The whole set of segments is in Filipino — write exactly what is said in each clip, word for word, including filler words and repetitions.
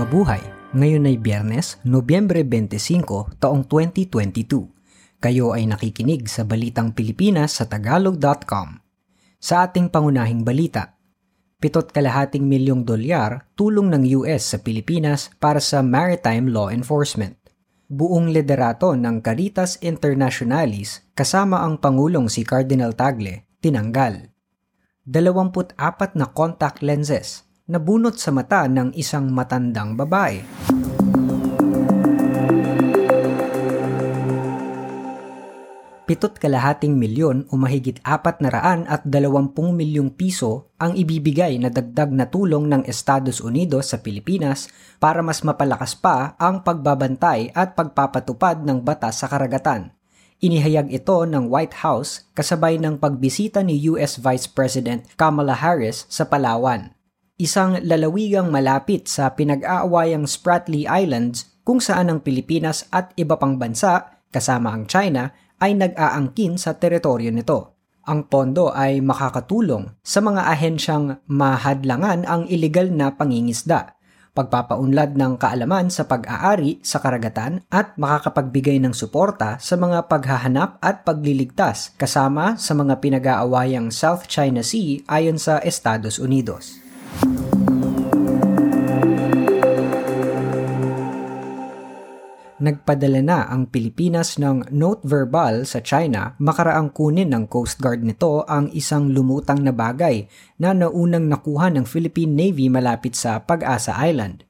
mabuhay. Ngayon ay Biyernes, Nobyembre dalawampu't singko, taong twenty twenty-two. Kayo ay nakikinig sa Balitang Pilipinas sa Tagalog dot com. Sa ating pangunahing balita, Pito't kalahating milyong dolyar tulong ng U S sa Pilipinas para sa maritime law enforcement. Buong liderato ng Caritas Internationalis kasama ang Pangulong si Cardinal Tagle tinanggal. dalawampu't apat na contact lenses nabunot sa mata ng isang matandang babae. Pito't kalahating milyon o mahigit apat na raan at dalawampung milyong piso ang ibibigay na dagdag na tulong ng Estados Unidos sa Pilipinas para mas mapalakas pa ang pagbabantay at pagpapatupad ng batas sa karagatan. Inihayag ito ng White House kasabay ng pagbisita ni U S Vice President Kamala Harris sa Palawan, isang lalawigang malapit sa pinag-aawayang Spratly Islands kung saan ang Pilipinas at iba pang bansa, kasama ang China, ay nag-aangkin sa teritoryo nito. Ang pondo ay makakatulong sa mga ahensyang mahadlangan ang ilegal na pangingisda, pagpapaunlad ng kaalaman sa pag-aari sa karagatan at makakapagbigay ng suporta sa mga paghahanap at pagliligtas kasama sa mga pinag-aawayang South China Sea ayon sa Estados Unidos. Nagpadala na ang Pilipinas ng note verbal sa China makaraang kunin ng Coast Guard nito ang isang lumutang na bagay na naunang nakuha ng Philippine Navy malapit sa Pag-asa Island.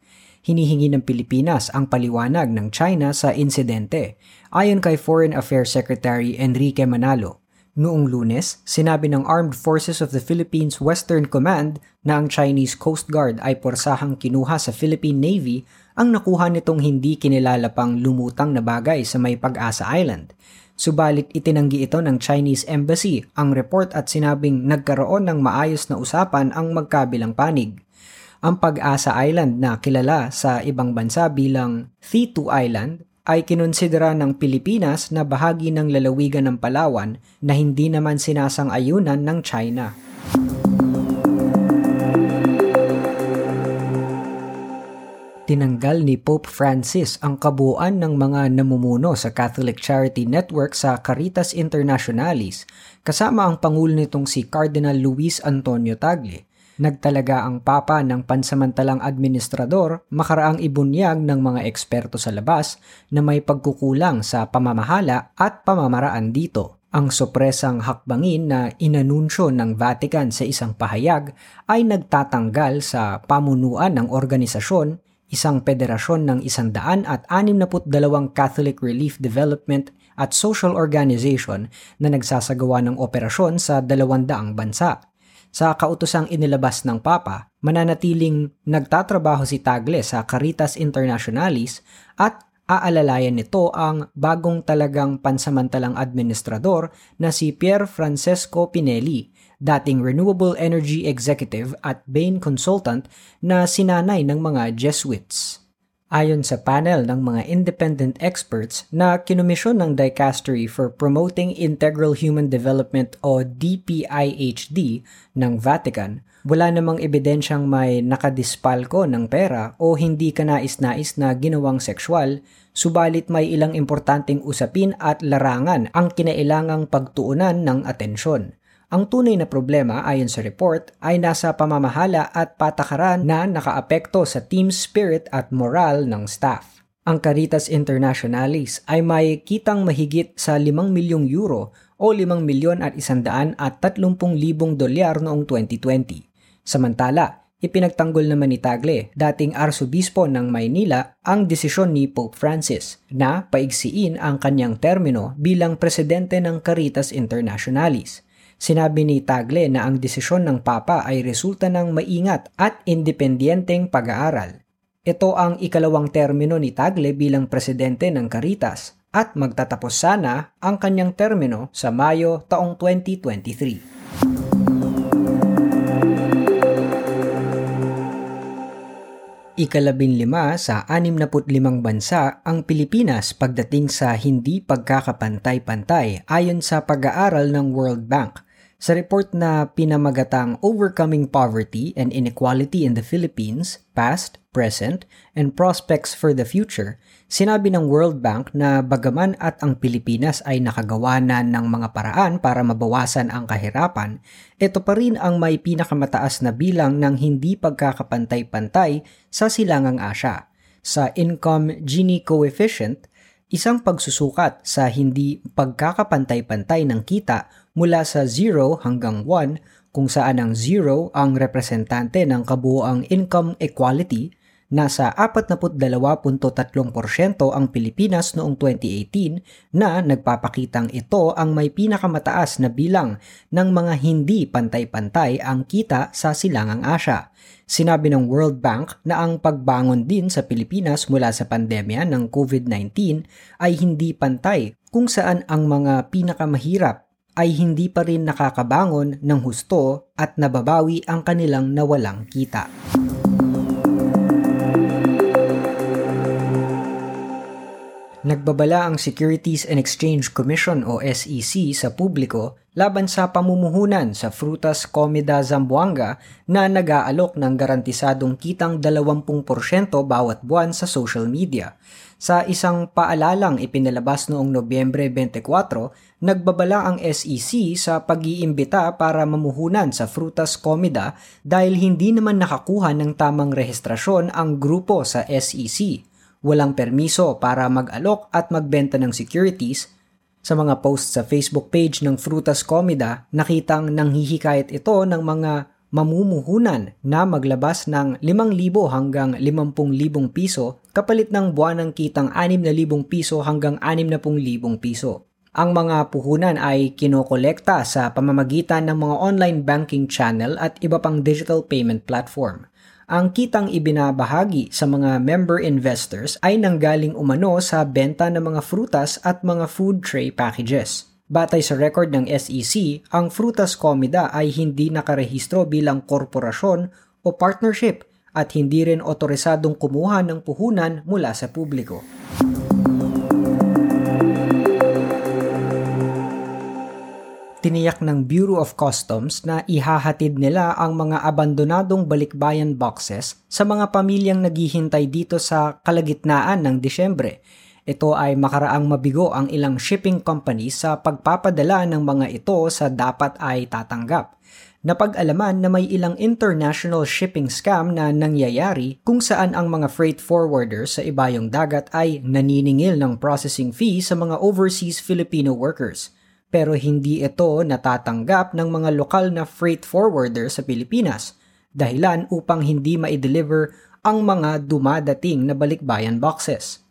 Hinihingi ng Pilipinas ang paliwanag ng China sa insidente, ayon kay Foreign Affairs Secretary Enrique Manalo. Noong Lunes, sinabi ng Armed Forces of the Philippines Western Command na ang Chinese Coast Guard ay porsahang kinuha sa Philippine Navy ang nakuha nitong hindi kinilala pang lumutang na bagay sa may Pag-asa Island. Subalit itinanggi ito ng Chinese Embassy ang report at sinabing nagkaroon ng maayos na usapan ang magkabilang panig. Ang Pag-asa Island na kilala sa ibang bansa bilang Thitu Island ay kinonsidera ng Pilipinas na bahagi ng lalawigan ng Palawan na hindi naman sinasang-ayunan ng China. Tinanggal ni Pope Francis ang kabuuan ng mga namumuno sa Catholic Charity Network sa Caritas Internationalis kasama ang pangulo nitong si Cardinal Luis Antonio Tagle. Nagtalaga ang Papa ng pansamantalang administrador makaraang ibunyag ng mga eksperto sa labas na may pagkukulang sa pamamahala at pamamaraan dito. Ang sopresang hakbangin na inanunsyo ng Vatican sa isang pahayag ay nagtatanggal sa pamunuan ng organisasyon, isang federasyon ng isandaan at anim na dalawang Catholic Relief Development at Social Organization na nagsasagawa ng operasyon sa dalawang daang bansa. Sa kautosang inilabas ng Papa, mananatiling nagtatrabaho si Tagle sa Caritas Internationalis at aalalayan nito ang bagong talagang pansamantalang administrador na si Pierre Francesco Pinelli, dating Renewable Energy Executive at Bain Consultant na sinanay ng mga Jesuits. Ayon sa panel ng mga independent experts na kinomisyon ng Dicastery for Promoting Integral Human Development o D P I H D ng Vatican, wala namang ebidensyang may nakadispalko ng pera o hindi kanais-nais na ginawang sexual, subalit may ilang importanteng usapin at larangan ang kinailangang pagtuunan ng atensyon. Ang tunay na problema ayon sa report ay nasa pamamahala at patakaran na nakaapekto sa team spirit at moral ng staff. Ang Caritas Internationalis ay may kitang mahigit sa limang milyong euro o limang milyon at isang daan at tatlumpung libong dolyar noong twenty twenty. Samantala, ipinagtanggol naman ni Tagle, dating arsobispo ng Maynila, ang desisyon ni Pope Francis na paigsiin ang kanyang termino bilang presidente ng Caritas Internationalis. Sinabi ni Tagle na ang desisyon ng Papa ay resulta ng maingat at independyenteng pag-aaral. Ito ang ikalawang termino ni Tagle bilang presidente ng Caritas at magtatapos sana ang kanyang termino sa Mayo taong twenty twenty-three. Ikalabing lima sa anim na limang bansa ang Pilipinas pagdating sa hindi pagkakapantay-pantay ayon sa pag-aaral ng World Bank. Sa report na pinamagatang Overcoming Poverty and Inequality in the Philippines, Past, present, and prospects for the future, sinabi ng World Bank na bagaman at ang Pilipinas ay nakagawa na ng mga paraan para mabawasan ang kahirapan, ito pa rin ang may pinakamataas na bilang ng hindi pagkakapantay-pantay sa Silangang Asya. Sa Income Gini Coefficient, isang pagsusukat sa hindi pagkakapantay-pantay ng kita mula sa zero hanggang one, kung saan ang zero ang representante ng kabuoang income equality, nasa forty-two point three percent ang Pilipinas noong twenty eighteen na nagpapakitang ito ang may pinakamataas na bilang ng mga hindi pantay-pantay ang kita sa Silangang Asya. Sinabi ng World Bank na ang pagbangon din sa Pilipinas mula sa pandemya ng COVID nineteen ay hindi pantay, kung saan ang mga pinakamahirap ay hindi pa rin nakakabangon ng husto at nababawi ang kanilang nawalang kita. Nagbabala ang Securities and Exchange Commission o S E C sa publiko laban sa pamumuhunan sa Frutas Comida Zamboanga na nag-aalok ng garantisadong kitang twenty percent bawat buwan sa social media. Sa isang paalalang ipinalabas noong Nobyembre twenty-four, nagbabala ang S E C sa pag-iimbita para mamuhunan sa Frutas Comida dahil hindi naman nakakuha ng tamang rehistrasyon ang grupo sa S E C. Walang permiso para mag-alok at magbenta ng securities. Sa mga posts sa Facebook page ng Frutas Comida, nakitang nanghihikayat ito ng mga mamumuhunan na maglabas ng limang libo hanggang limampu libong piso kapalit ng buwanang kitang anim na libong piso hanggang anim na pung libong piso. Ang mga puhunan ay kinokolekta sa pamamagitan ng mga online banking channel at iba pang digital payment platform. Ang kitang ibinabahagi sa mga member investors ay nanggaling umano sa benta ng mga frutas at mga food tray packages. Batay sa record ng S E C, ang Frutas Comida ay hindi nakarehistro bilang korporasyon o partnership at hindi rin otorisadong kumuha ng puhunan mula sa publiko. Tiniyak ng Bureau of Customs na ihahatid nila ang mga abandonadong balikbayan boxes sa mga pamilyang naghihintay dito sa kalagitnaan ng Disyembre. Ito ay makaraang mabigo ang ilang shipping companies sa pagpapadala ng mga ito sa dapat ay tatanggap. Napag-alaman na may ilang international shipping scam na nangyayari kung saan ang mga freight forwarders sa ibayong dagat ay naniningil ng processing fee sa mga overseas Filipino workers. Pero hindi ito natatanggap ng mga lokal na freight forwarder sa Pilipinas, dahilan upang hindi ma-deliver ang mga dumadating na balikbayan boxes.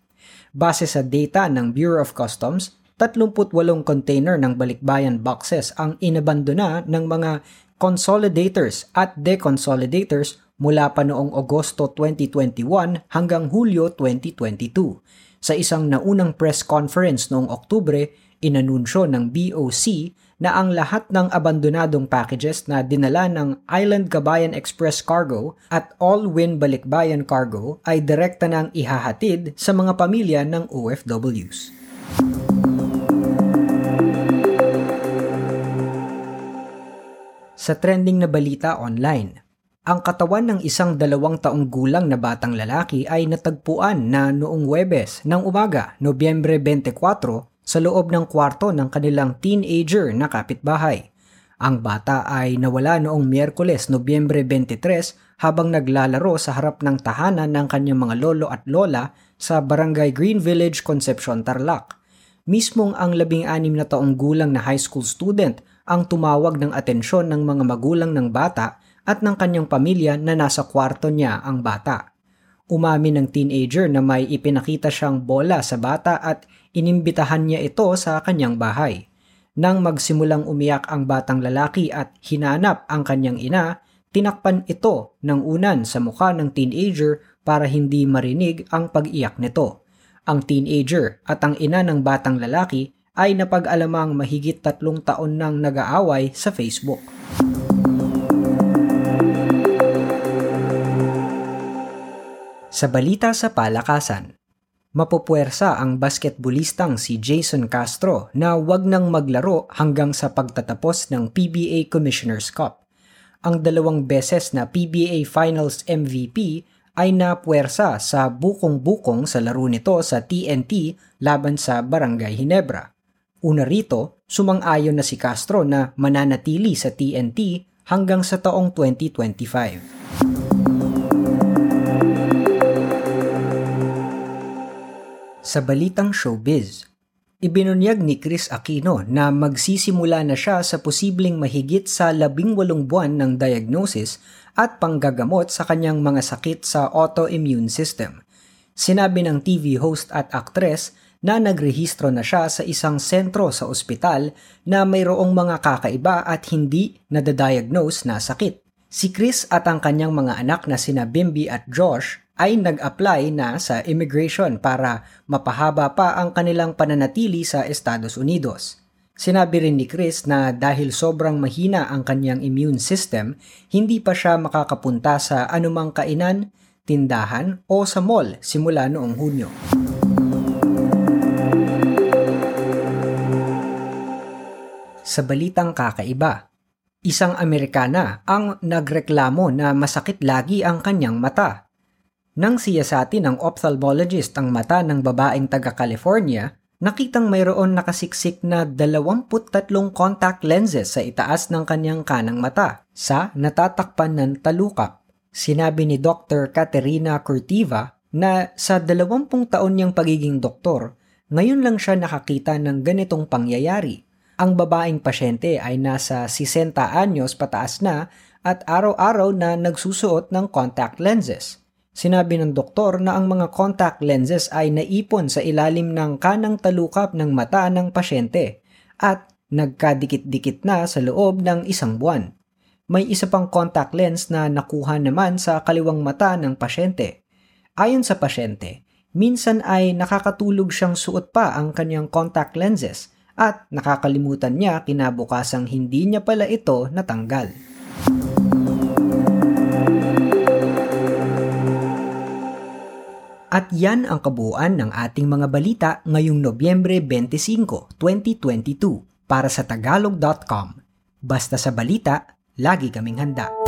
Base sa data ng Bureau of Customs, thirty-eight container ng balikbayan boxes ang inabandona ng mga consolidators at deconsolidators mula pa noong Agosto twenty twenty-one hanggang Hulyo twenty twenty-two. Sa isang naunang press conference noong Oktubre, inanunsyo ng B O C na ang lahat ng abandonadong packages na dinala ng Island Gabayan Express Cargo at All-Win Balikbayan Cargo ay direkta nang ihahatid sa mga pamilya ng O F Ws. Sa trending na balita online, ang katawan ng isang dalawang taong gulang na batang lalaki ay natagpuan na noong Huwebes ng umaga, Nobyembre twenty-four, sa loob ng kwarto ng kanilang teenager na kapitbahay. Ang bata ay nawala noong Miyerkules, Nobyembre twenty-tres, habang naglalaro sa harap ng tahanan ng kanyang mga lolo at lola sa Barangay Green Village, Concepcion, Tarlac. Mismong ang labing-anim na taong gulang na high school student ang tumawag ng atensyon ng mga magulang ng bata at ng kanyang pamilya na nasa kwarto niya ang bata. Umamin ng teenager na may ipinakita siyang bola sa bata at inimbitahan niya ito sa kanyang bahay. Nang magsimulang umiyak ang batang lalaki at hinanap ang kanyang ina, tinakpan ito ng unan sa mukha ng teenager para hindi marinig ang pag-iyak nito. Ang teenager at ang ina ng batang lalaki ay napag-alamang mahigit tatlong taon nang nag-aaway sa Facebook. Sa balita sa palakasan, mapupuwersa ang basketbolistang si Jason Castro na huwag nang maglaro hanggang sa pagtatapos ng P B A Commissioner's Cup. Ang dalawang beses na P B A Finals M V P ay napuwersa sa bukong-bukong sa laro nito sa T N T laban sa Barangay Ginebra. Una rito, sumang-ayon na si Castro na mananatili sa T N T hanggang sa taong twenty twenty-five. Sa balitang showbiz, ibinunyag ni Kris Aquino na magsisimula na siya sa posibleng mahigit sa labing walong buwan ng diagnosis at panggagamot sa kanyang mga sakit sa autoimmune system. Sinabi ng T V host at actress na nagrehistro na siya sa isang sentro sa ospital na mayroong mga kakaiba at hindi nadadiagnose na sakit. Si Kris at ang kanyang mga anak na sina Bimbi at Josh ay nag-apply na sa immigration para mapahaba pa ang kanilang pananatili sa Estados Unidos. Sinabi rin ni Kris na dahil sobrang mahina ang kanyang immune system, hindi pa siya makakapunta sa anumang kainan, tindahan o sa mall simula noong Hunyo. Sa balitang kakaiba, isang Amerikana ang nagreklamo na masakit lagi ang kanyang mata. Nang siyasatin ng ophthalmologist ang mata ng babaeng taga-California, nakitang mayroon nakasiksik na twenty-three contact lenses sa itaas ng kanyang kanang mata sa natatakpan ng talukap. Sinabi ni Doctor Caterina Cortiva na sa twenty taon niyang pagiging doktor, ngayon lang siya nakakita ng ganitong pangyayari. Ang babaeng pasyente ay nasa sixty anyos pataas na at araw-araw na nagsusuot ng contact lenses. Sinabi ng doktor na ang mga contact lenses ay naipon sa ilalim ng kanang talukap ng mata ng pasyente at nagkadikit-dikit na sa loob ng isang buwan. May isa pang contact lens na nakuha naman sa kaliwang mata ng pasyente. Ayon sa pasyente, minsan ay nakakatulog siyang suot pa ang kanyang contact lenses at nakakalimutan niya kinabukasang hindi niya pala ito natanggal. At yan ang kabuuan ng ating mga balita ngayong Nobyembre twenty-five, twenty twenty-two para sa Tagalog dot com. Basta sa balita, lagi kaming handa.